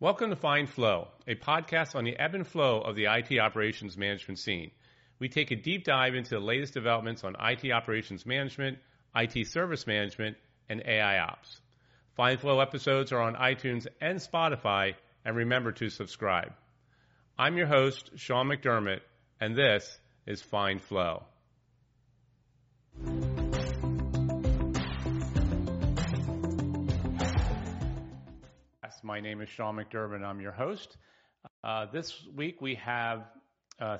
Welcome to Fine Flow, a podcast on the ebb and flow of the IT operations management scene. We take a deep dive into the latest developments on IT operations management, IT service management, and AI ops. Fine Flow episodes are on iTunes and Spotify, and remember to subscribe. I'm your host, Sean McDermott, and this is Fine Flow. My name is Sean McDermott. I'm your host. This week we have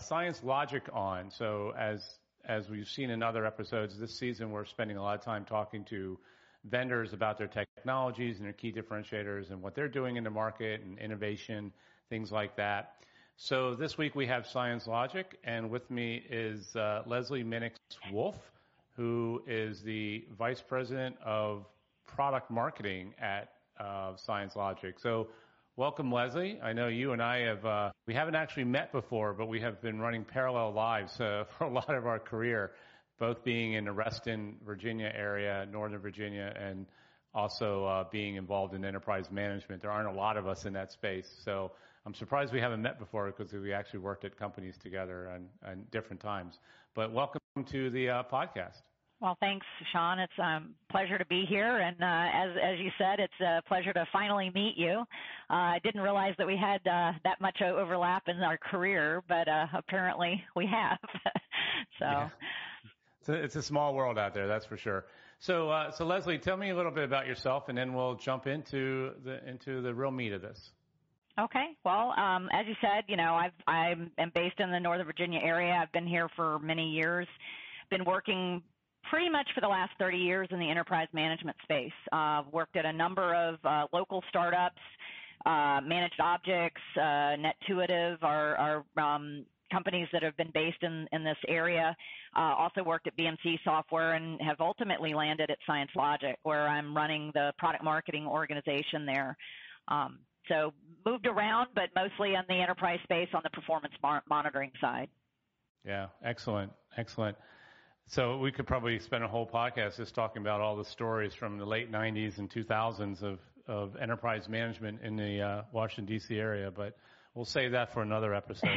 Science Logic on. So as we've seen in other episodes this season, we're spending a lot of time talking to vendors about their technologies and their key differentiators and what they're doing in the market and innovation, things like that. So this week we have Science Logic, and with me is Leslie Minnix-Wolfe, who is the Vice President of Product Marketing at of Science Logic. So welcome, Leslie. I know you and I have, we haven't actually met before, but we have been running parallel lives for a lot of our career, both being in the Reston, Virginia area, Northern Virginia, and also being involved in enterprise management. There aren't a lot of us in that space. So I'm surprised we haven't met before because we actually worked at companies together on different times. But welcome to the podcast. Well, thanks, Sean. It's a pleasure to be here, and as you said, it's a pleasure to finally meet you. I didn't realize that we had that much overlap in our career, but apparently we have. So yeah. It's a small world out there, that's for sure. So, so Leslie, tell me a little bit about yourself, and then we'll jump into the real meat of this. Okay. Well, as you said, you know, I'm based in the Northern Virginia area. I've been here for many years. Been working pretty much for the last 30 years in the enterprise management space. Worked at a number of local startups, Managed Objects, NetTuitive, our companies that have been based in this area. Also worked at BMC Software and have ultimately landed at Science Logic, where I'm running the product marketing organization there. So moved around, but mostly in the enterprise space on the performance monitoring side. Yeah, excellent, excellent. So we could probably spend a whole podcast just talking about all the stories from the late 90s and 2000s of enterprise management in the Washington, D.C. area, but we'll save that for another episode.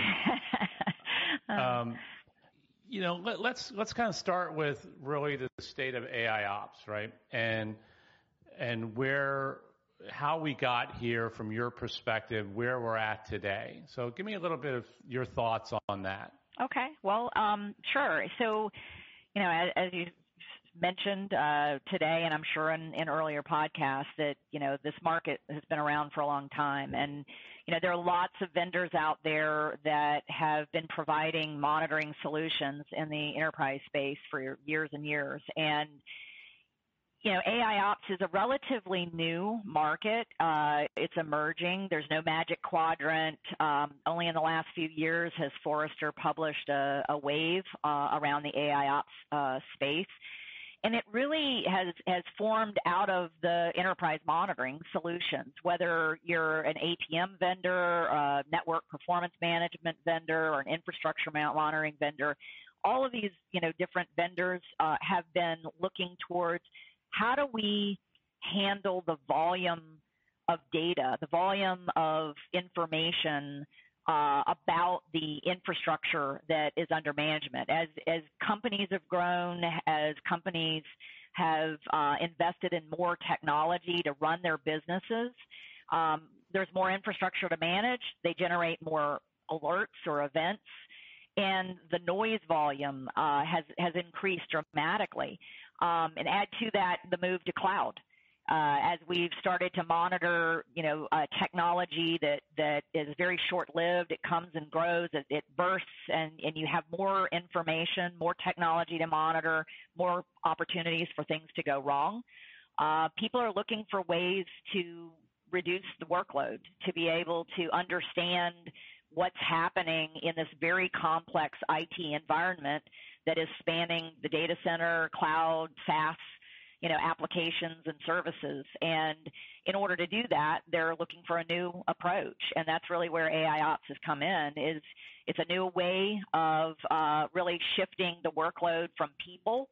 You know, let's kind of start with really the state of AI ops, right? And how we got here from your perspective, where we're at today. So give me a little bit of your thoughts on that. Okay. Well, sure. So, you know, as you mentioned today, and I'm sure in earlier podcasts, that, you know, this market has been around for a long time. And, you know, there are lots of vendors out there that have been providing monitoring solutions in the enterprise space for years and years. And, you know, AIOps is a relatively new market. It's emerging. There's no magic quadrant. Only in the last few years has Forrester published a wave around the AIOps space. And it really has formed out of the enterprise monitoring solutions, whether you're an APM vendor, a network performance management vendor, or an infrastructure monitoring vendor. All of these, you know, different vendors have been looking towards how do we handle the volume of data, the volume of information about the infrastructure that is under management? As companies have grown, as companies have invested in more technology to run their businesses, there's more infrastructure to manage. They generate more alerts or events, and the noise volume has increased dramatically. And add to that the move to cloud. As we've started to monitor, you know, technology that is very short-lived, it comes and grows, it bursts, and you have more information, more technology to monitor, more opportunities for things to go wrong. People are looking for ways to reduce the workload, to be able to understand what's happening in this very complex IT environment that is spanning the data center, cloud, SaaS, you know, applications and services. And in order to do that, they're looking for a new approach. And that's really where AIOps has come in, is it's a new way of really shifting the workload from people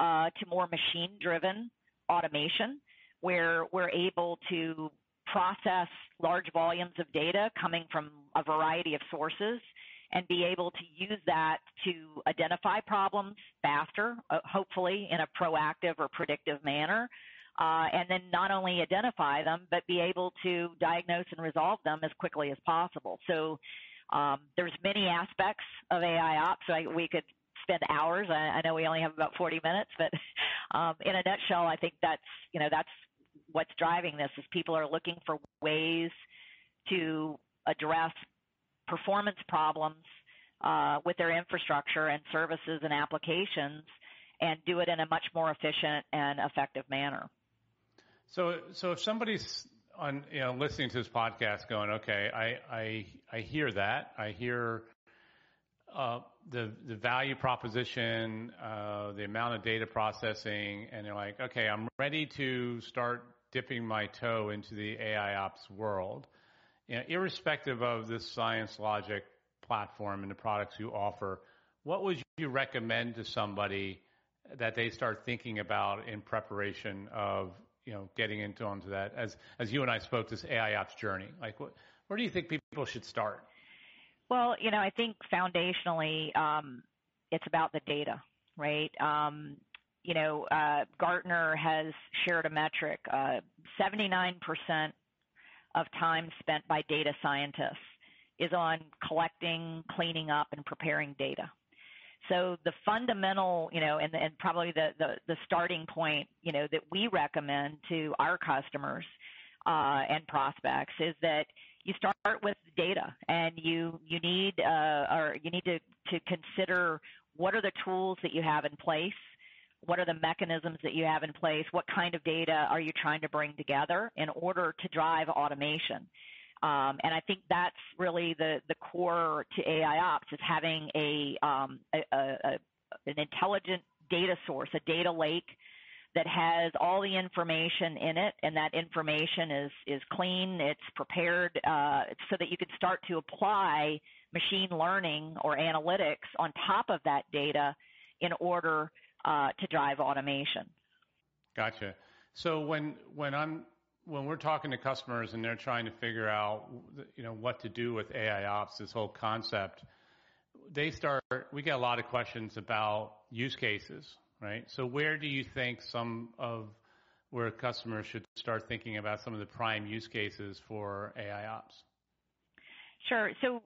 to more machine-driven automation, where we're able to process large volumes of data coming from a variety of sources and be able to use that to identify problems faster, hopefully in a proactive or predictive manner, and then not only identify them, but be able to diagnose and resolve them as quickly as possible. So there's many aspects of AIOps. We could spend hours. I know we only have about 40 minutes, but in a nutshell, I think that's, you know, that's what's driving this is people are looking for ways to address performance problems with their infrastructure and services and applications and do it in a much more efficient and effective manner. So if somebody's on, you know, listening to this podcast going, okay, I hear that. I hear the value proposition, the amount of data processing, and they're like, okay, I'm ready to start dipping my toe into the AIOps world. You know, irrespective of this Science Logic platform and the products you offer, what would you recommend to somebody that they start thinking about in preparation of, you know, getting onto that as you and I spoke this AIOps journey? Like, where do you think people should start? Well, you know, I think foundationally, it's about the data, right? You know, Gartner has shared a metric, 79% of time spent by data scientists is on collecting, cleaning up, and preparing data. So the fundamental, you know, and probably the starting point, you know, that we recommend to our customers and prospects is that you start with data, and you need to consider what are the tools that you have in place, what are the mechanisms that you have in place, what kind of data are you trying to bring together in order to drive automation. And I think that's really the core to AIOps is having an intelligent data source, a data lake that has all the information in it, and that information is clean, it's prepared, so that you can start to apply machine learning or analytics on top of that data in order to drive automation. Gotcha. So when we're talking to customers and they're trying to figure out, you know, what to do with AIOps, this whole concept, we get a lot of questions about use cases, right? So where do you think where customers should start thinking about some of the prime use cases for AIOps? Sure. So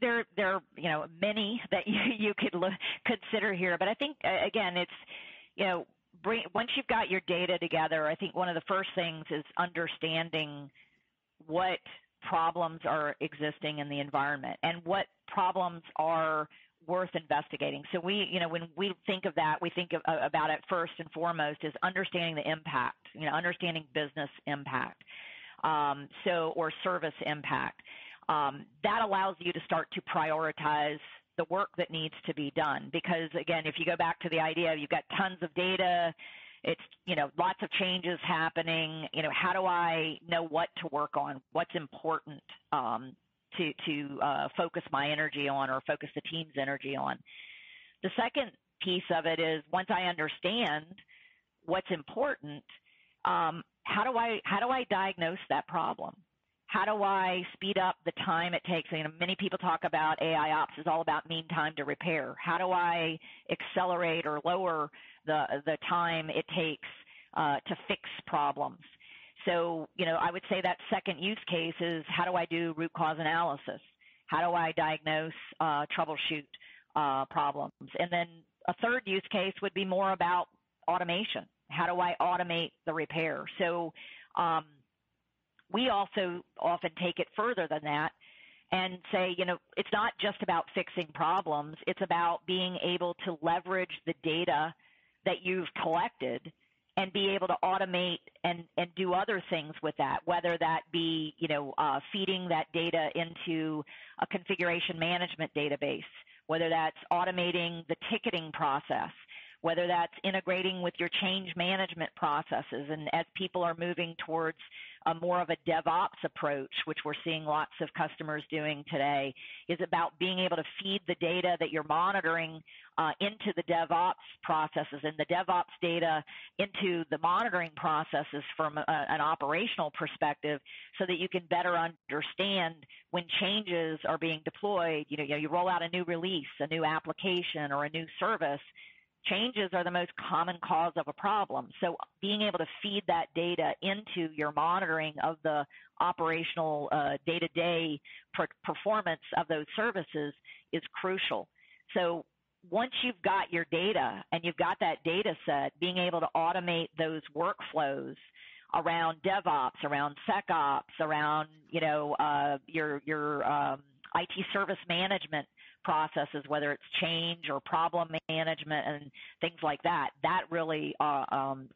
there are, you know, many that you could consider here, but I think again, it's, you know, once you've got your data together, I think one of the first things is understanding what problems are existing in the environment and what problems are worth investigating. So we, you know, when we think of that, we think about it first and foremost is understanding the impact, you know, understanding business impact, or service impact. That allows you to start to prioritize the work that needs to be done. Because again, if you go back to the idea, you've got tons of data, it's, you know, lots of changes happening, you know, how do I know what to work on? What's important, to focus my energy on or focus the team's energy on? The second piece of it is once I understand what's important, how do I diagnose that problem? How do I speed up the time it takes? You know, many people talk about AIOps is all about mean time to repair. How do I accelerate or lower the time it takes to fix problems? So, you know, I would say that second use case is how do I do root cause analysis? How do I diagnose, troubleshoot problems? And then a third use case would be more about automation. How do I automate the repair? So, we also often take it further than that and say, you know, it's not just about fixing problems. It's about being able to leverage the data that you've collected and be able to automate and do other things with that, whether that be, you know, feeding that data into a configuration management database, whether that's automating the ticketing process, whether that's integrating with your change management processes. And as people are moving towards a more of a DevOps approach, which we're seeing lots of customers doing today, is about being able to feed the data that you're monitoring into the DevOps processes and the DevOps data into the monitoring processes from an operational perspective, so that you can better understand when changes are being deployed. You roll out a new release, a new application, or a new service. Changes are the most common cause of a problem. So being able to feed that data into your monitoring of the operational day-to-day performance of those services is crucial. So once you've got your data and you've got that data set, being able to automate those workflows around DevOps, around SecOps, around your IT service management processes, whether it's change or problem management and things like that, that really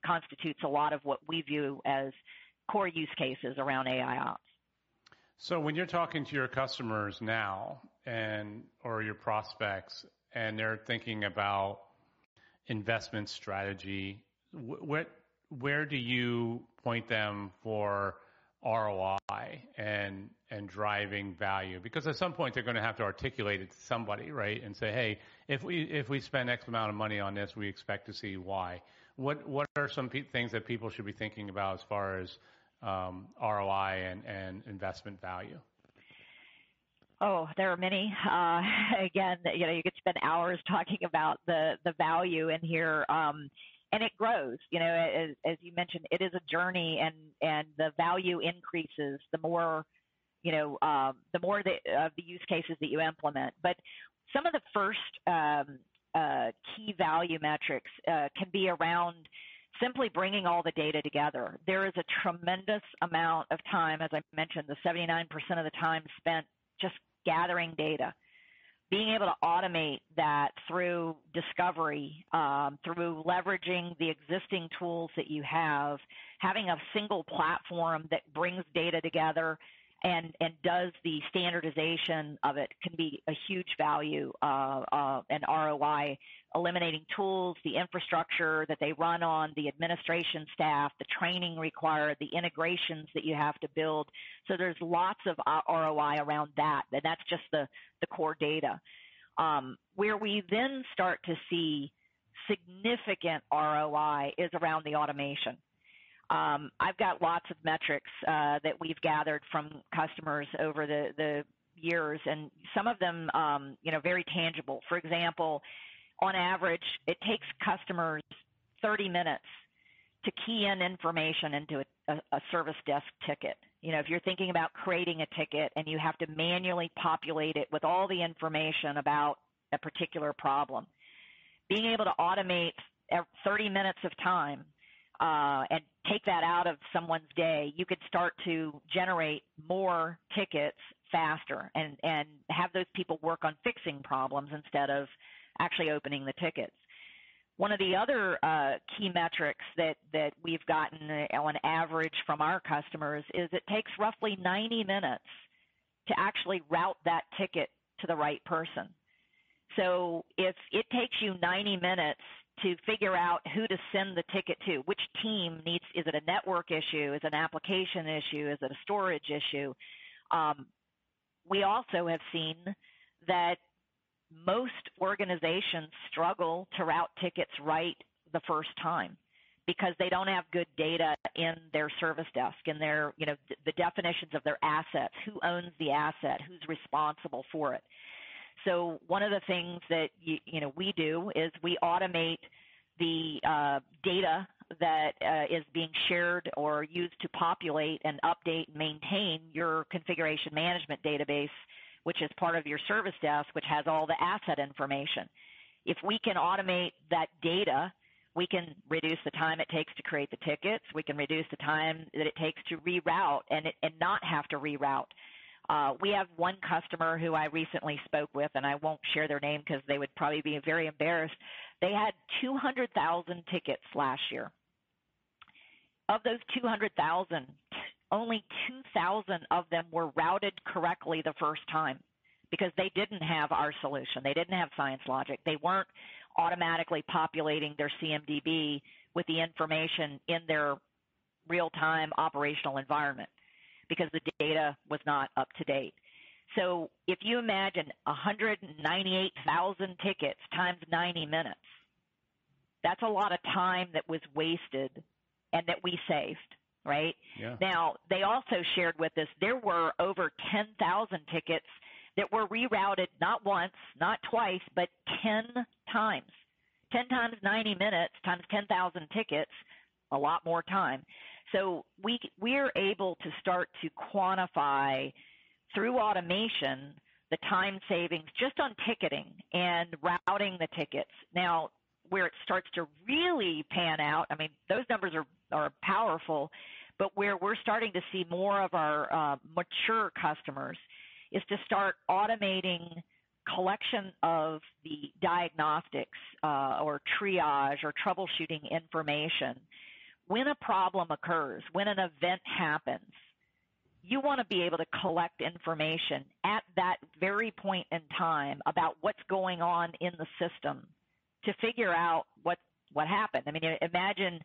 constitutes a lot of what we view as core use cases around AIOps. So when you're talking to your customers now or your prospects, and they're thinking about investment strategy, where do you point them for ROI and driving value? Because at some point they're going to have to articulate it to somebody, right? And say, hey, if we spend X amount of money on this, we expect to see Y. What are some things that people should be thinking about as far as ROI and investment value? Oh, there are many. Again, you could spend hours talking about the value in here. And it grows, as you mentioned, it is a journey, and the value increases the more, the use cases that you implement. But some of the first key value metrics can be around simply bringing all the data together. There is a tremendous amount of time, as I mentioned, the 79% of the time spent just gathering data. Being able to automate that through discovery, through leveraging the existing tools that you have, having a single platform that brings data together and does the standardization of it can be a huge value and ROI. Eliminating tools, the infrastructure that they run on, the administration staff, the training required, the integrations that you have to build. So there's lots of ROI around that, and that's just the core data. Where we then start to see significant ROI is around the automation. I've got lots of metrics that we've gathered from customers over the years, and some of them, very tangible. For example, on average, it takes customers 30 minutes to key in information into a service desk ticket. If you're thinking about creating a ticket and you have to manually populate it with all the information about a particular problem, being able to automate 30 minutes of time and take that out of someone's day, you could start to generate more tickets faster and have those people work on fixing problems instead of actually opening the tickets. One of the other key metrics that we've gotten on average from our customers is it takes roughly 90 minutes to actually route that ticket to the right person. So if it takes you 90 minutes to figure out who to send the ticket to, which team needs, is it a network issue, is it an application issue, is it a storage issue? We also have seen that most organizations struggle to route tickets right the first time because they don't have good data in their service desk and their, the definitions of their assets, who owns the asset, who's responsible for it. So one of the things that, we do is we automate the data that is being shared or used to populate and update and maintain your configuration management database, which is part of your service desk, which has all the asset information. If we can automate that data, we can reduce the time it takes to create the tickets. We can reduce the time that it takes to reroute and not have to reroute. We have one customer who I recently spoke with, and I won't share their name because they would probably be very embarrassed. They had 200,000 tickets last year. Of those 200,000, only 2,000 of them were routed correctly the first time. because they didn't have our solution. They didn't have Science Logic. They weren't automatically populating their CMDB with the information in their real-time operational environment because the data was not up to date. So if you imagine 198,000 tickets times 90 minutes, that's a lot of time that was wasted and that we saved, right? Yeah. Now, they also shared with us there were over 10,000 tickets that were rerouted not once, not twice, but 10 times. 10 times 90 minutes times 10,000 tickets, a lot more time. So we're able to start to quantify through automation the time savings just on ticketing and routing the tickets. Now, where it starts to really pan out, I mean, those numbers are powerful, but where we're starting to see more of our mature customers is to start automating collection of the diagnostics or triage or troubleshooting information. When a problem occurs, when an event happens, you want to be able to collect information at that very point in time about what's going on in the system to figure out what happened. I mean, imagine,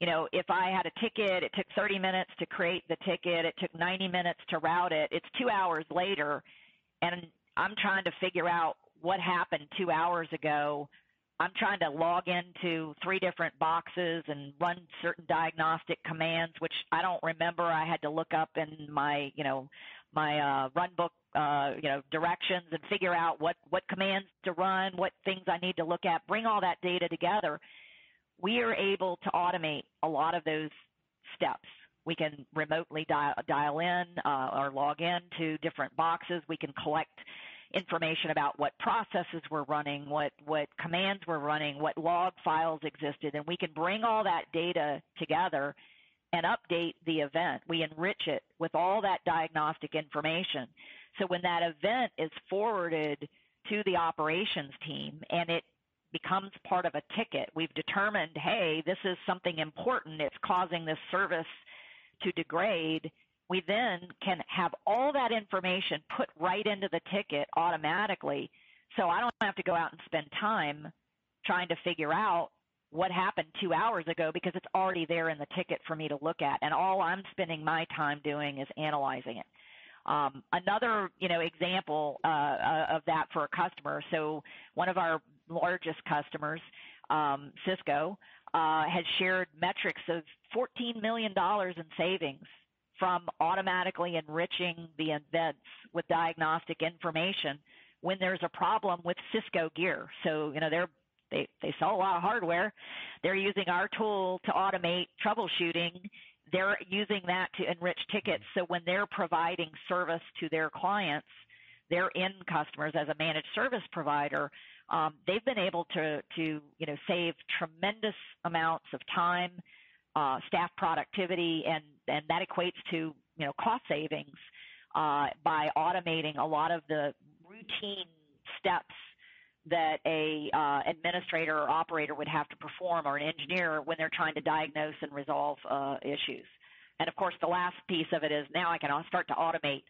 you know, if I had a ticket, it took 30 minutes to create the ticket, it took 90 minutes to route it, it's 2 hours later, and I'm trying to figure out what happened 2 hours ago. I'm trying to log into 3 different boxes and run certain diagnostic commands, which I don't remember. I had to look up in my, you know, my runbook, you know, directions and figure out what commands to run, what things I need to look at, bring all that data together. We are able to automate a lot of those steps. We can remotely dial in or log in to different boxes. We can collect information about what processes we're running, what commands we're running, what log files existed, and we can bring all that data together and update the event. We enrich it with all that diagnostic information. So when that event is forwarded to the operations team and it becomes part of a ticket, we've determined, hey, this is something important. It's causing this service to degrade. We then can have all that information put right into the ticket automatically, so I don't have to go out and spend time trying to figure out what happened 2 hours ago because it's already there in the ticket for me to look at, and all I'm spending my time doing is analyzing it. Another, you know, example of that for a customer. So one of our largest customers, Cisco, has shared metrics of $14 million in savings from automatically enriching the events with diagnostic information when there's a problem with Cisco gear. So, you know, they sell a lot of hardware. They're using our tool to automate troubleshooting. They're using that to enrich tickets. So when they're providing service to their clients, their end customers as a managed service provider, they've been able to save tremendous amounts of time, staff productivity, and that equates to, you know, cost savings by automating a lot of the routine steps that a administrator or operator would have to perform, or an engineer when they're trying to diagnose and resolve issues. And of course, the last piece of it is now I can start to automate.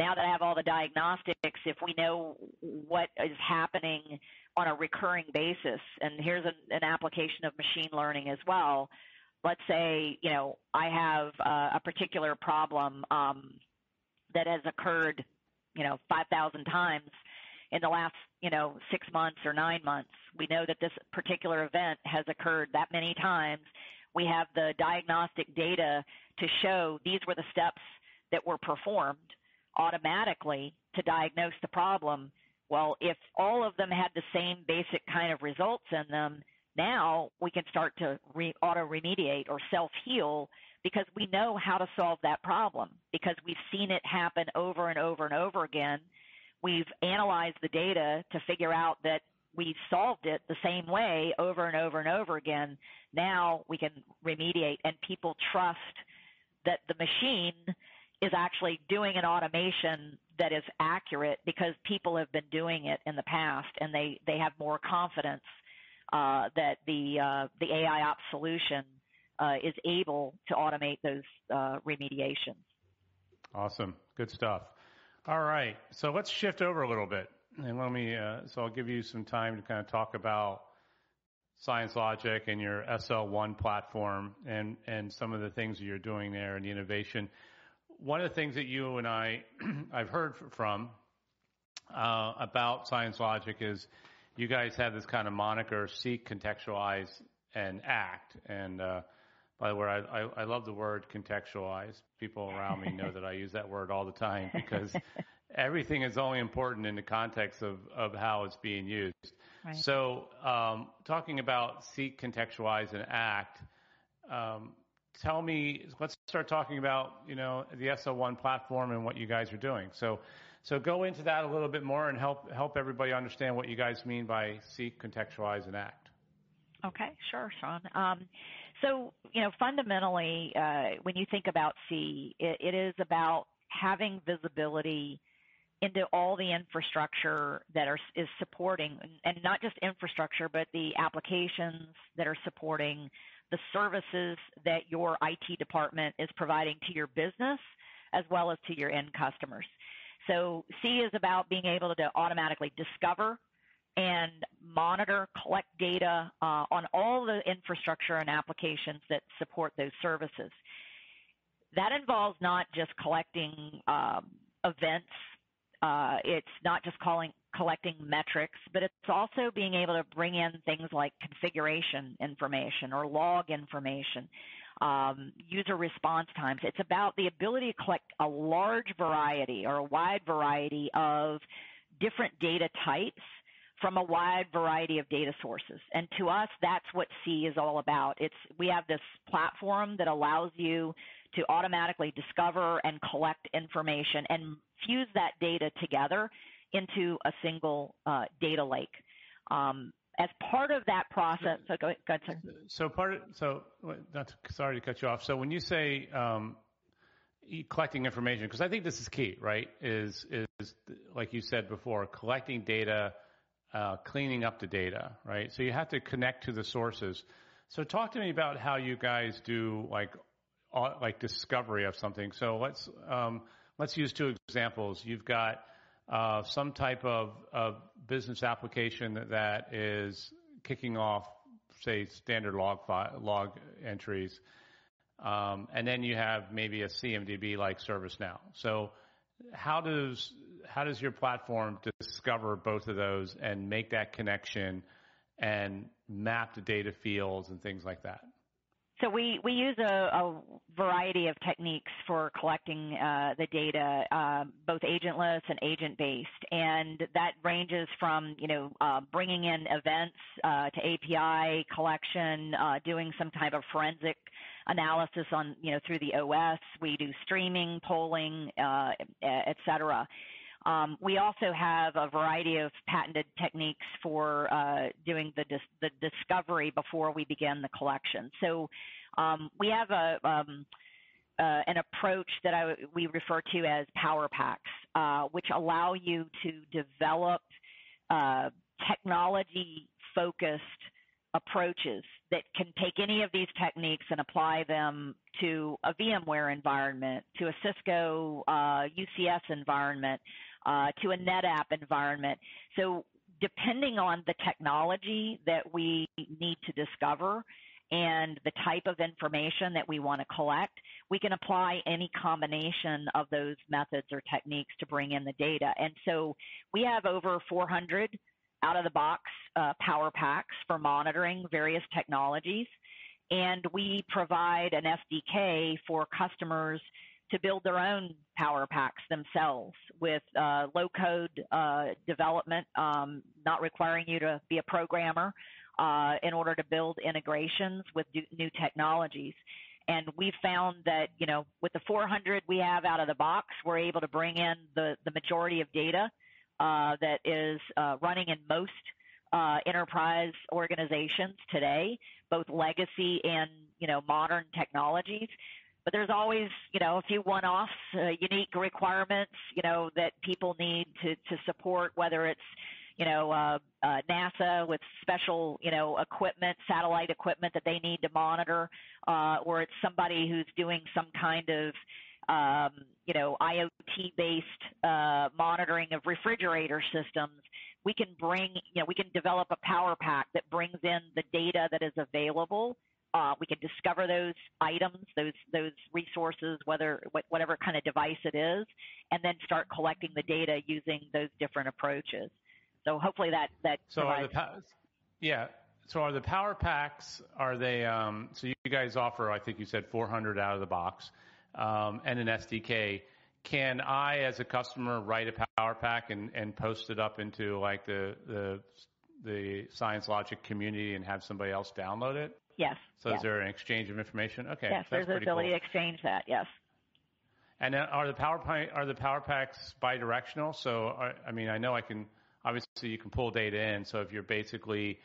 Now that I have all the diagnostics, if we know what is happening on a recurring basis, and here's an application of machine learning as well. Let's say, you know, I have a particular problem that has occurred, you know, 5,000 times in the last, you know, 6 months or 9 months. We know that this particular event has occurred that many times. We have the diagnostic data to show these were the steps that were performed automatically to diagnose the problem. Well, if all of them had the same basic kind of results in them, now we can start to auto-remediate or self-heal because we know how to solve that problem because we've seen it happen over and over and over again. We've analyzed the data to figure out that we solved it the same way over and over and over again. Now we can remediate, and people trust that the machine is actually doing an automation that is accurate because people have been doing it in the past, and they have more confidence that the AIOps solution is able to automate those remediations. Awesome. Good stuff. All right. So let's shift over a little bit. And let me, so I'll give you some time to kind of talk about Science Logic and your SL1 platform and some of the things that you're doing there and the innovation. One of the things that you and I've heard from about Science Logic is you guys have this kind of moniker, seek, contextualize, and act. And by the way, I love the word contextualize. People around me know that I use that word all the time because everything is only important in the context of how it's being used. Right. So talking about seek, contextualize, and act, tell me, let's start talking about, you know, the SL1 platform and what you guys are doing. So go into that a little bit more and help everybody understand what you guys mean by seek, contextualize, and act. Okay, sure, Sean. So, you know, fundamentally, when you think about C, it is about having visibility into all the infrastructure that is supporting, and not just infrastructure, but the applications that are supporting the services that your IT department is providing to your business as well as to your end customers. So C is about being able to automatically discover and monitor, collect data on all the infrastructure and applications that support those services. That involves not just collecting events, it's not just collecting metrics, but it's also being able to bring in things like configuration information or log information, user response times. It's about the ability to collect a large variety or a wide variety of different data types from a wide variety of data sources. And to us, that's what C is all about. We have this platform that allows you to automatically discover and collect information and fuse that data together into a single data lake. As part of that process, so go ahead, sir. Sorry to cut you off. So when you say collecting information, because I think this is key, right? Is like you said before, collecting data. Cleaning up the data, right? So you have to connect to the sources. So talk to me about how you guys do like discovery of something. So let's use two examples. You've got some type of business application that is kicking off, say, standard log entries, and then you have maybe a CMDB like ServiceNow. So how does your platform discover both of those and make that connection and map the data fields and things like that? So we use a variety of techniques for collecting the data, both agentless and agent-based. And that ranges from, you know, bringing in events to API collection, doing some type of forensic analysis on, you know, through the OS. We do streaming, polling, et cetera. We also have a variety of patented techniques for doing the discovery before we begin the collection. So we have an approach that we refer to as PowerPacks, which allow you to develop technology-focused approaches that can take any of these techniques and apply them to a VMware environment, to a Cisco UCS environment, to a NetApp environment. So depending on the technology that we need to discover and the type of information that we want to collect, we can apply any combination of those methods or techniques to bring in the data. And so we have over 400 out-of-the-box power packs for monitoring various technologies, and we provide an SDK for customers to build their own power packs themselves with low-code development, not requiring you to be a programmer in order to build integrations with new technologies. And we found that, you know, with the 400 we have out of the box, we're able to bring in the majority of data that is running in most enterprise organizations today, both legacy and, you know, modern technologies. But there's always, you know, a few one-offs, unique requirements, you know, that people need to support, whether it's, you know, NASA with special, you know, equipment, satellite equipment that they need to monitor, or it's somebody who's doing some kind of IoT-based monitoring of refrigerator systems, we can bring, we can develop a power pack that brings in the data that is available. We can discover those items, those resources, whatever kind of device it is, and then start collecting the data using those different approaches. So hopefully that provides. Yeah. So are the power packs, are they, so you guys offer, I think you said 400 out of the box, and an SDK. Can I, as a customer, write a power pack and post it up into like the Science Logic community and have somebody else download it? Yes. So yes. Is there an exchange of information? Okay. Yes, so there's an ability to exchange that, yes. And are the power packs bidirectional? So, I know I can, obviously you can pull data in. So if you're basically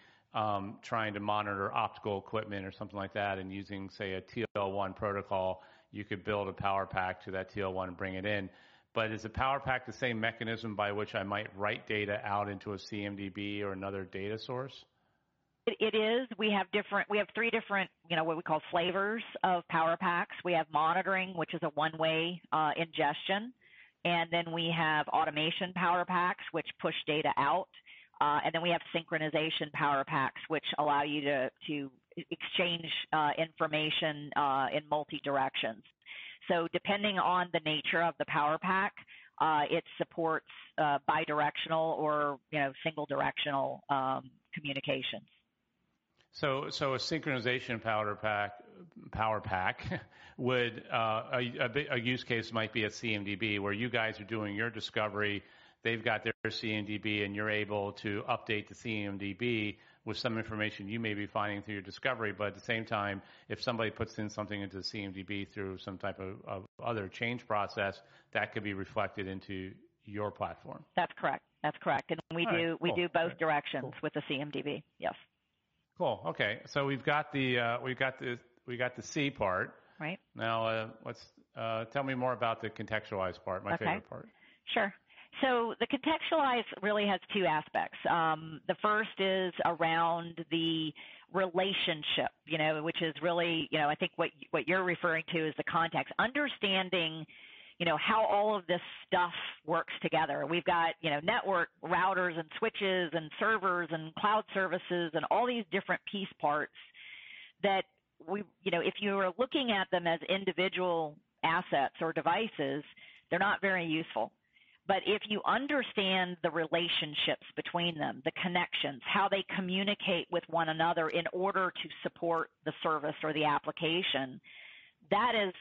trying to monitor optical equipment or something like that and using, say, a TL1 protocol, you could build a power pack to that TL1 and bring it in. But is a power pack the same mechanism by which I might write data out into a CMDB or another data source? It is. We have three different, what we call flavors of power packs. We have monitoring, which is a one-way ingestion. And then we have automation power packs, which push data out. And then we have synchronization power packs, which allow you to exchange information in multi-directions. So depending on the nature of the power pack, it supports bidirectional or single directional communications. So a synchronization power pack would a use case might be a CMDB where you guys are doing your discovery. They've got their CMDB, and you're able to update the CMDB with some information you may be finding through your discovery. But at the same time, if somebody puts in something into the CMDB through some type of other change process, that could be reflected into your platform. That's correct. That's correct. And we do both directions with the CMDB. Yes. Cool. Okay. So we've got the C part. Right. Now let's tell me more about the contextualized part. My favorite part. Sure. So the contextualize really has two aspects. The first is around the relationship, which is really, I think what you're referring to is the context. Understanding, how all of this stuff works together. We've got, network routers and switches and servers and cloud services and all these different piece parts that we, if you are looking at them as individual assets or devices, they're not very useful. But if you understand the relationships between them, the connections, how they communicate with one another in order to support the service or the application, that is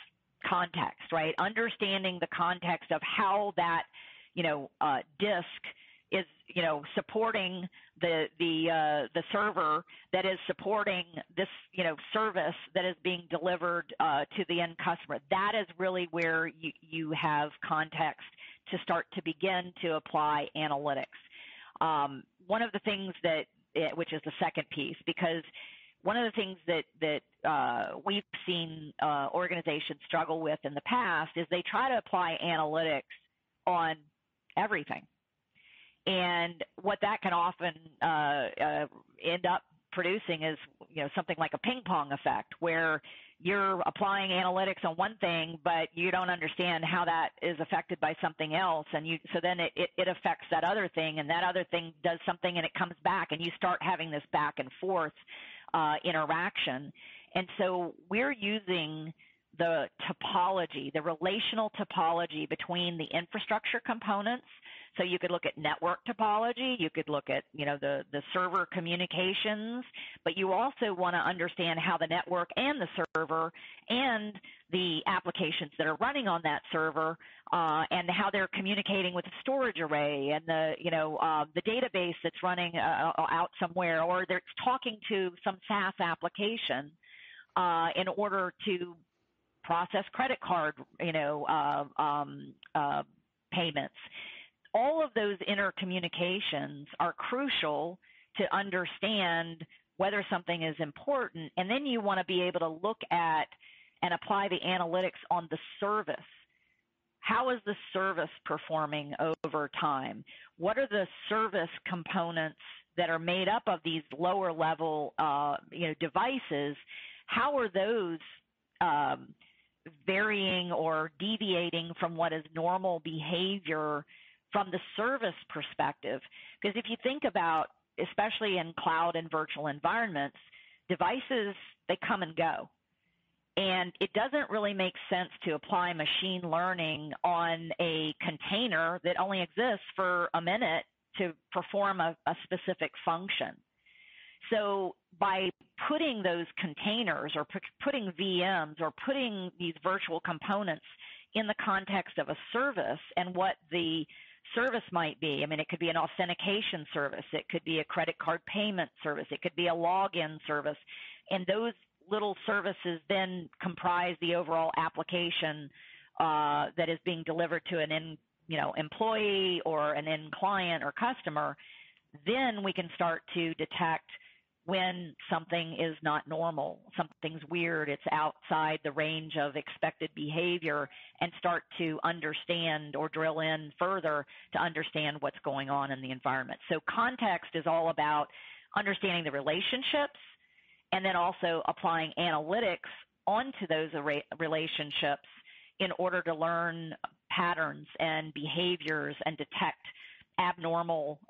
context, right? Understanding the context of how that, disk is, supporting the server that is supporting this, service that is being delivered to the end customer. That is really where you have context to start to begin to apply analytics. One of the things which is the second piece, because one of the things that we've seen organizations struggle with in the past is they try to apply analytics on everything. And what that can often end up producing is, something like a ping pong effect where you're applying analytics on one thing, but you don't understand how that is affected by something else. And so then it affects that other thing, and that other thing does something and it comes back, and you start having this back and forth interaction. And so we're using the topology, the relational topology between the infrastructure components. So you could look at network topology, you could look at, the server communications, but you also want to understand how the network and the server and the applications that are running on that server, and how they're communicating with the storage array and the database that's running out somewhere, or they're talking to some SaaS application, in order to process credit card, payments. All of those intercommunications are crucial to understand whether something is important. And then you want to be able to look at and apply the analytics on the service. How is the service performing over time? What are the service components that are made up of these lower level, devices? How are those varying or deviating from what is normal behavior from the service perspective. Because if you think about, especially in cloud and virtual environments, devices, they come and go. And it doesn't really make sense to apply machine learning on a container that only exists for a minute to perform a specific function. So by putting those containers or putting VMs or putting these virtual components in the context of a service and what the service might be, I mean, it could be an authentication service, it could be a credit card payment service, it could be a login service, and those little services then comprise the overall application that is being delivered to an end, employee or an end client or customer. Then we can start to detect when something is not normal, something's weird, it's outside the range of expected behavior, and start to understand or drill in further to understand what's going on in the environment. So context is all about understanding the relationships and then also applying analytics onto those relationships in order to learn patterns and behaviors and detect abnormal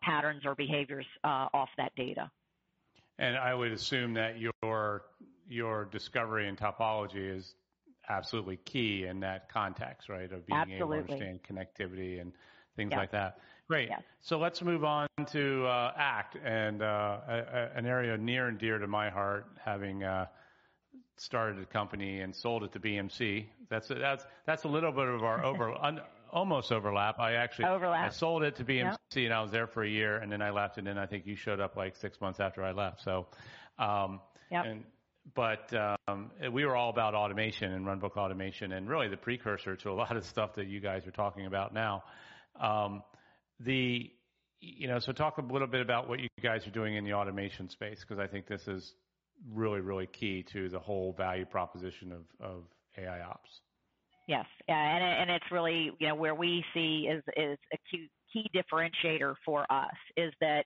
patterns or behaviors off that data. And I would assume that your discovery and topology is absolutely key in that context, right? Of being able to understand connectivity and things like that. Great. Yes. So let's move on to ACT, and an area near and dear to my heart, having started a company and sold it to BMC. That's a little bit of our almost overlap. I sold it to BMC and I was there for a year, and then I left, and then I think you showed up like 6 months after I left. So, but we were all about automation and runbook automation, and really the precursor to a lot of stuff that you guys are talking about now. So talk a little bit about what you guys are doing in the automation space, because I think this is really, really key to the whole value proposition of AI ops. Yes, and it's really, where we see is a key differentiator for us is that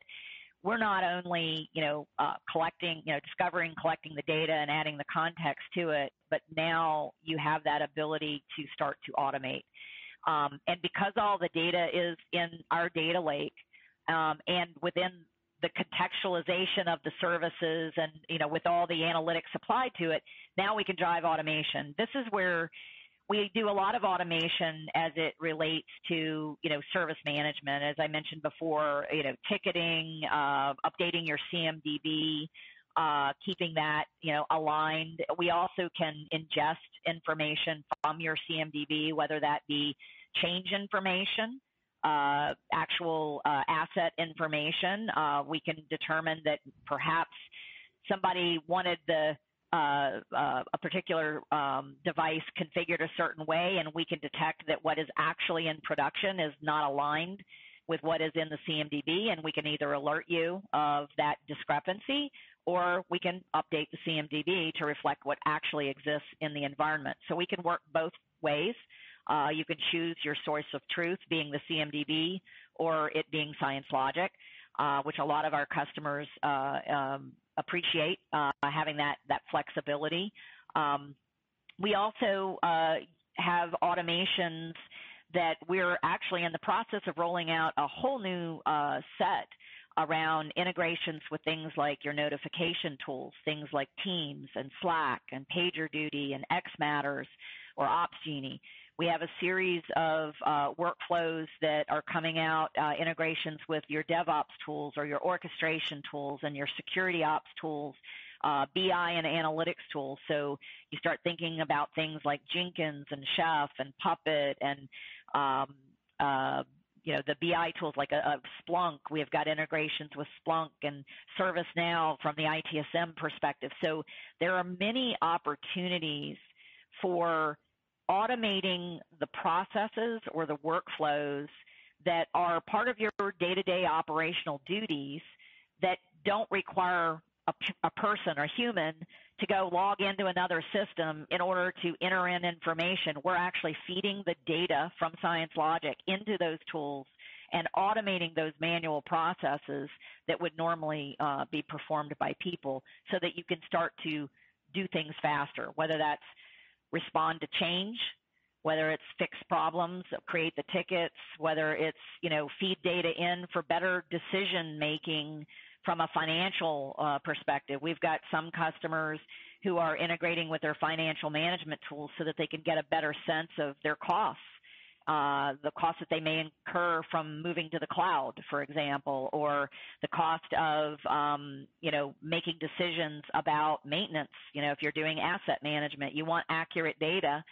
we're not only, discovering, collecting the data and adding the context to it, but now you have that ability to start to automate. And because all the data is in our data lake, and within the contextualization of the services and, with all the analytics applied to it, now we can drive automation. This is where we do a lot of automation as it relates to, service management. As I mentioned before, ticketing, updating your CMDB, keeping that, aligned. We also can ingest information from your CMDB, whether that be change information, actual asset information. We can determine that perhaps somebody wanted a particular device configured a certain way, and we can detect that what is actually in production is not aligned with what is in the CMDB, and we can either alert you of that discrepancy, or we can update the CMDB to reflect what actually exists in the environment. So we can work both ways. You can choose your source of truth being the CMDB or it being Science Logic, which a lot of our customers appreciate having that flexibility. We also have automations that we're actually in the process of rolling out a whole new set around integrations with things like your notification tools, things like Teams and Slack and PagerDuty and xMatters or OpsGenie. We have a series of workflows that are coming out, integrations with your DevOps tools or your orchestration tools and your security ops tools, BI and analytics tools. So you start thinking about things like Jenkins and Chef and Puppet and, the BI tools like a Splunk. We have got integrations with Splunk and ServiceNow from the ITSM perspective. So there are many opportunities for automating the processes or the workflows that are part of your day-to-day operational duties that don't require a person or human to go log into another system in order to enter in information. We're actually feeding the data from Science Logic into those tools and automating those manual processes that would normally be performed by people so that you can start to do things faster, whether that's respond to change, whether it's fix problems, create the tickets, whether it's, feed data in for better decision making from a financial perspective. We've got some customers who are integrating with their financial management tools so that they can get a better sense of their costs, the costs that they may incur from moving to the cloud, for example, or the cost of, making decisions about maintenance. If you're doing asset management, you want accurate data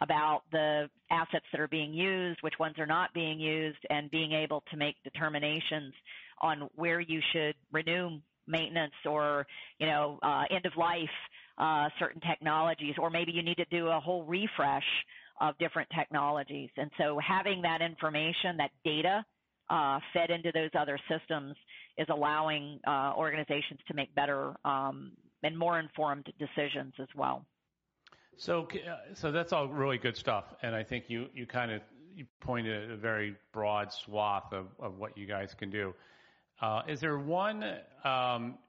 about the assets that are being used, which ones are not being used, and being able to make determinations on where you should renew maintenance or, end of life certain technologies, or maybe you need to do a whole refresh of different technologies. And so having that information, that data fed into those other systems is allowing organizations to make better and more informed decisions as well. So that's all really good stuff, and I think you pointed at a very broad swath of what you guys can do. Is there one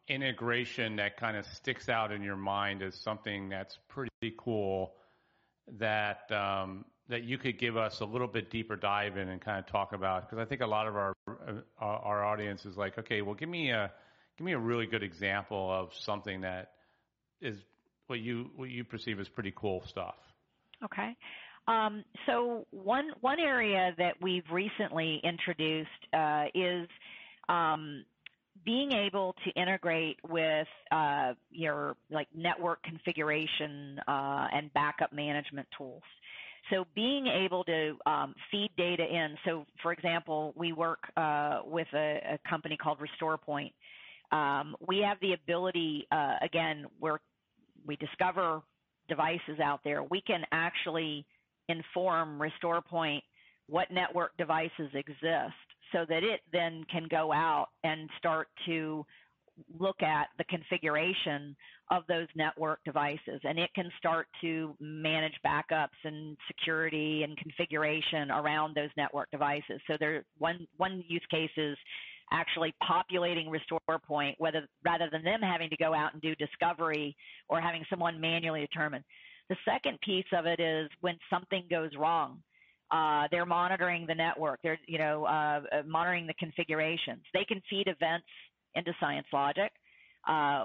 integration that kind of sticks out in your mind as something that's pretty cool that that you could give us a little bit deeper dive in and kind of talk about? Because I think a lot of our audience is like, okay, well, give me a really good example of something that is what you perceive as pretty cool stuff. Okay. So one area that we've recently introduced is being able to integrate with your network configuration and backup management tools. So being able to feed data in. So for example, we work with a company called RestorePoint. We have the ability, we discover devices out there, we can actually inform RestorePoint what network devices exist so that it then can go out and start to look at the configuration of those network devices. And it can start to manage backups and security and configuration around those network devices. So there, one use case is actually populating RestorePoint, rather than them having to go out and do discovery or having someone manually determine. The second piece of it is when something goes wrong, they're monitoring the network. They're monitoring the configurations. They can feed events into Science Logic.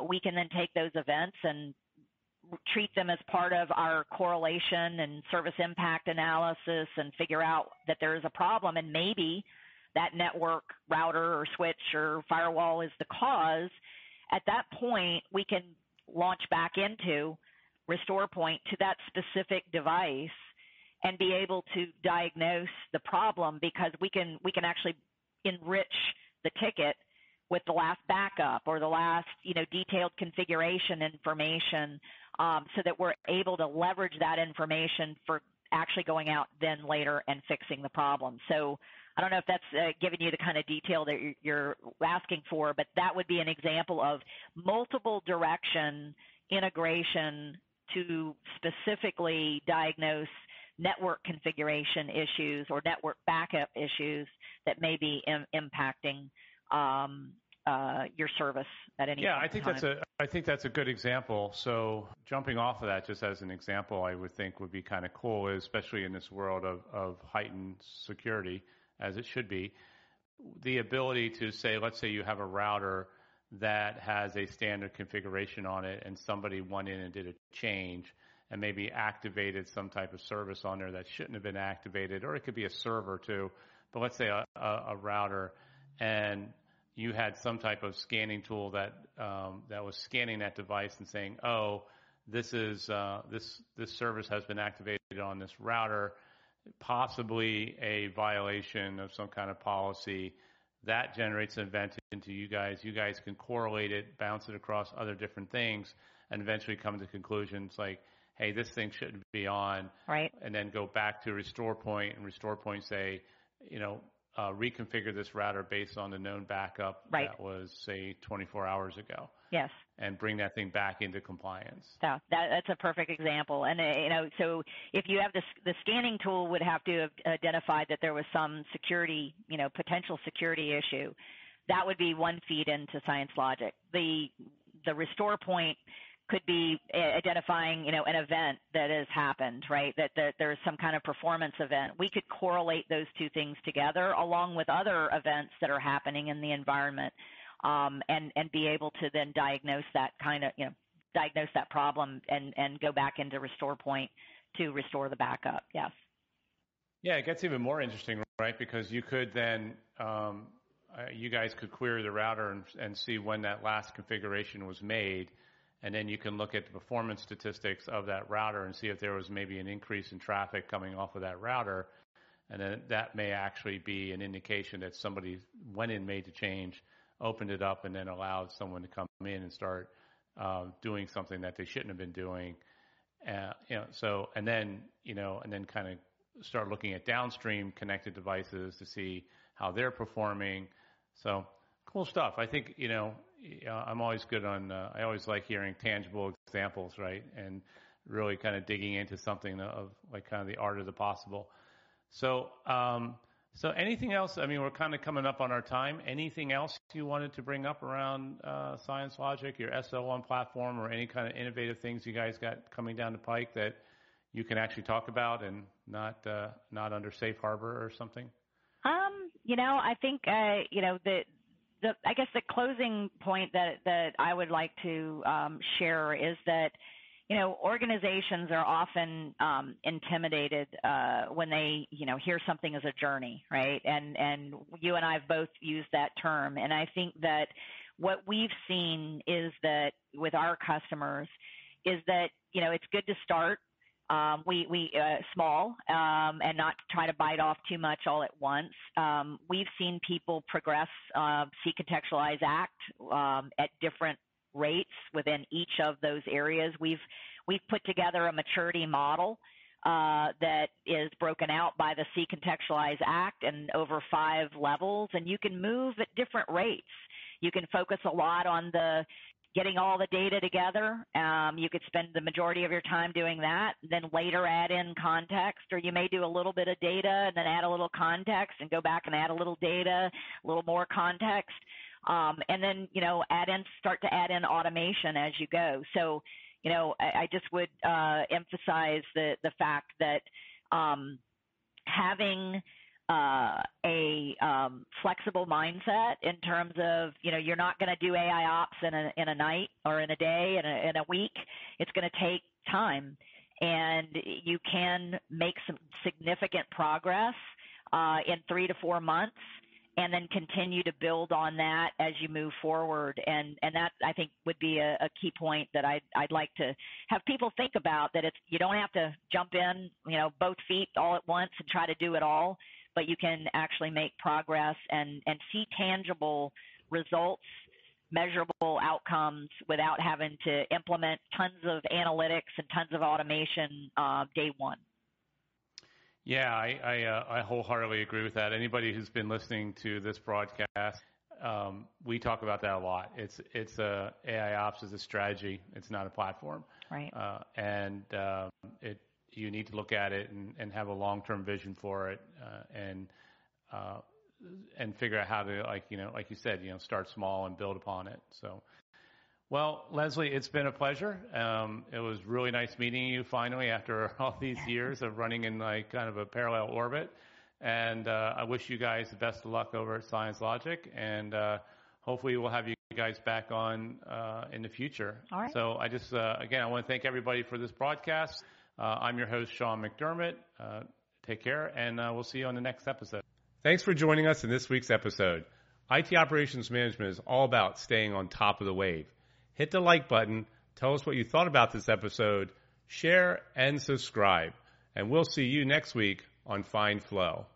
We can then take those events and treat them as part of our correlation and service impact analysis and figure out that there is a problem, and maybe that network router or switch or firewall is the cause. At that point, we can launch back into RestorePoint to that specific device and be able to diagnose the problem, because we can actually enrich the ticket with the last backup or the last detailed configuration information, so that we're able to leverage that information for actually going out then later and fixing the problem. So I don't know if that's giving you the kind of detail that you're asking for, but that would be an example of multiple direction integration to specifically diagnose network configuration issues or network backup issues that may be impacting your service at any time. Yeah, I think that's a good example. So jumping off of that, just as an example, I would think would be kind of cool, especially in this world of heightened security, as it should be, the ability to say, let's say you have a router that has a standard configuration on it, and somebody went in and did a change and maybe activated some type of service on there that shouldn't have been activated, or it could be a server too, but let's say a router, and you had some type of scanning tool that that was scanning that device and saying, "Oh, this is this service has been activated on this router, possibly a violation of some kind of policy." That generates an event into you guys. You guys can correlate it, bounce it across other different things, and eventually come to conclusions like, "Hey, this thing shouldn't be on," right? And then go back to RestorePoint, and RestorePoint say, reconfigure this router based on the known backup that was, say, 24 hours ago. Yes. And bring that thing back into compliance. Yeah, that's a perfect example. And, so if you have this, the scanning tool would have to have identified that there was some security, potential security issue. That would be one feed into Science Logic. The RestorePoint could be identifying, you know, an event that has happened, right? That there's some kind of performance event. We could correlate those two things together along with other events that are happening in the environment, and be able to then diagnose that kind of, you know, diagnose that problem and go back into RestorePoint to restore the backup. Yes. Yeah, it gets even more interesting, right? Because you could then, you guys could query the router and see when that last configuration was made. And then you can look at the performance statistics of that router and see if there was maybe an increase in traffic coming off of that router. And then that may actually be an indication that somebody went in, made the change, opened it up, and then allowed someone to come in and start doing something that they shouldn't have been doing. And then kind of start looking at downstream connected devices to see how they're performing. So cool stuff. I think, you know, I'm always good on, I always like hearing tangible examples, right? And really kind of digging into something of like kind of the art of the possible. So, so anything else? I mean, we're kind of coming up on our time. Anything else you wanted to bring up around Science Logic, your SL1 platform, or any kind of innovative things you guys got coming down the pike that you can actually talk about and not not under safe harbor or something? You know, I think, you know, I guess the closing point that I would like to share is that, you know, organizations are often intimidated when they, you know, hear something as a journey, right? And you and I have both used that term. And I think that what we've seen is that with our customers is that, you know, it's good to start small, and not try to bite off too much all at once. We've seen people progress, see, contextualize, act, at different rates within each of those areas. We've put together a maturity model, that is broken out by the see, contextualize, act and over 5 levels. And you can move at different rates. You can focus a lot on the getting all the data together. You could spend the majority of your time doing that, then later add in context, or you may do a little bit of data and then add a little context and go back and add a little data, a little more context, and then, you know, start to add in automation as you go. So, you know, I just would emphasize the fact that having a flexible mindset in terms of, you know, you're not going to do AI ops in a night or in a day, in a week. It's going to take time, and you can make some significant progress in 3 to 4 months, and then continue to build on that as you move forward. And that, I think, would be a key point that I'd like to have people think about, that it's, you don't have to jump in, you know, both feet all at once and try to do it all, but you can actually make progress and see tangible results, measurable outcomes without having to implement tons of analytics and tons of automation day one. Yeah, I wholeheartedly agree with that. Anybody who's been listening to this broadcast, we talk about that a lot. It's AI ops is a strategy. It's not a platform. Right. You need to look at it and have a long-term vision for it, and figure out how to, like you said, you know, start small and build upon it. So, well, Leslie, it's been a pleasure. It was really nice meeting you finally after all these years of running in like kind of a parallel orbit. And I wish you guys the best of luck over at Science Logic, and hopefully we'll have you guys back on in the future. All right. So I just again, I want to thank everybody for this broadcast. I'm your host, Sean McDermott. Take care, and we'll see you on the next episode. Thanks for joining us in this week's episode. IT Operations Management is all about staying on top of the wave. Hit the like button, tell us what you thought about this episode, share, and subscribe. And we'll see you next week on Fine Flow.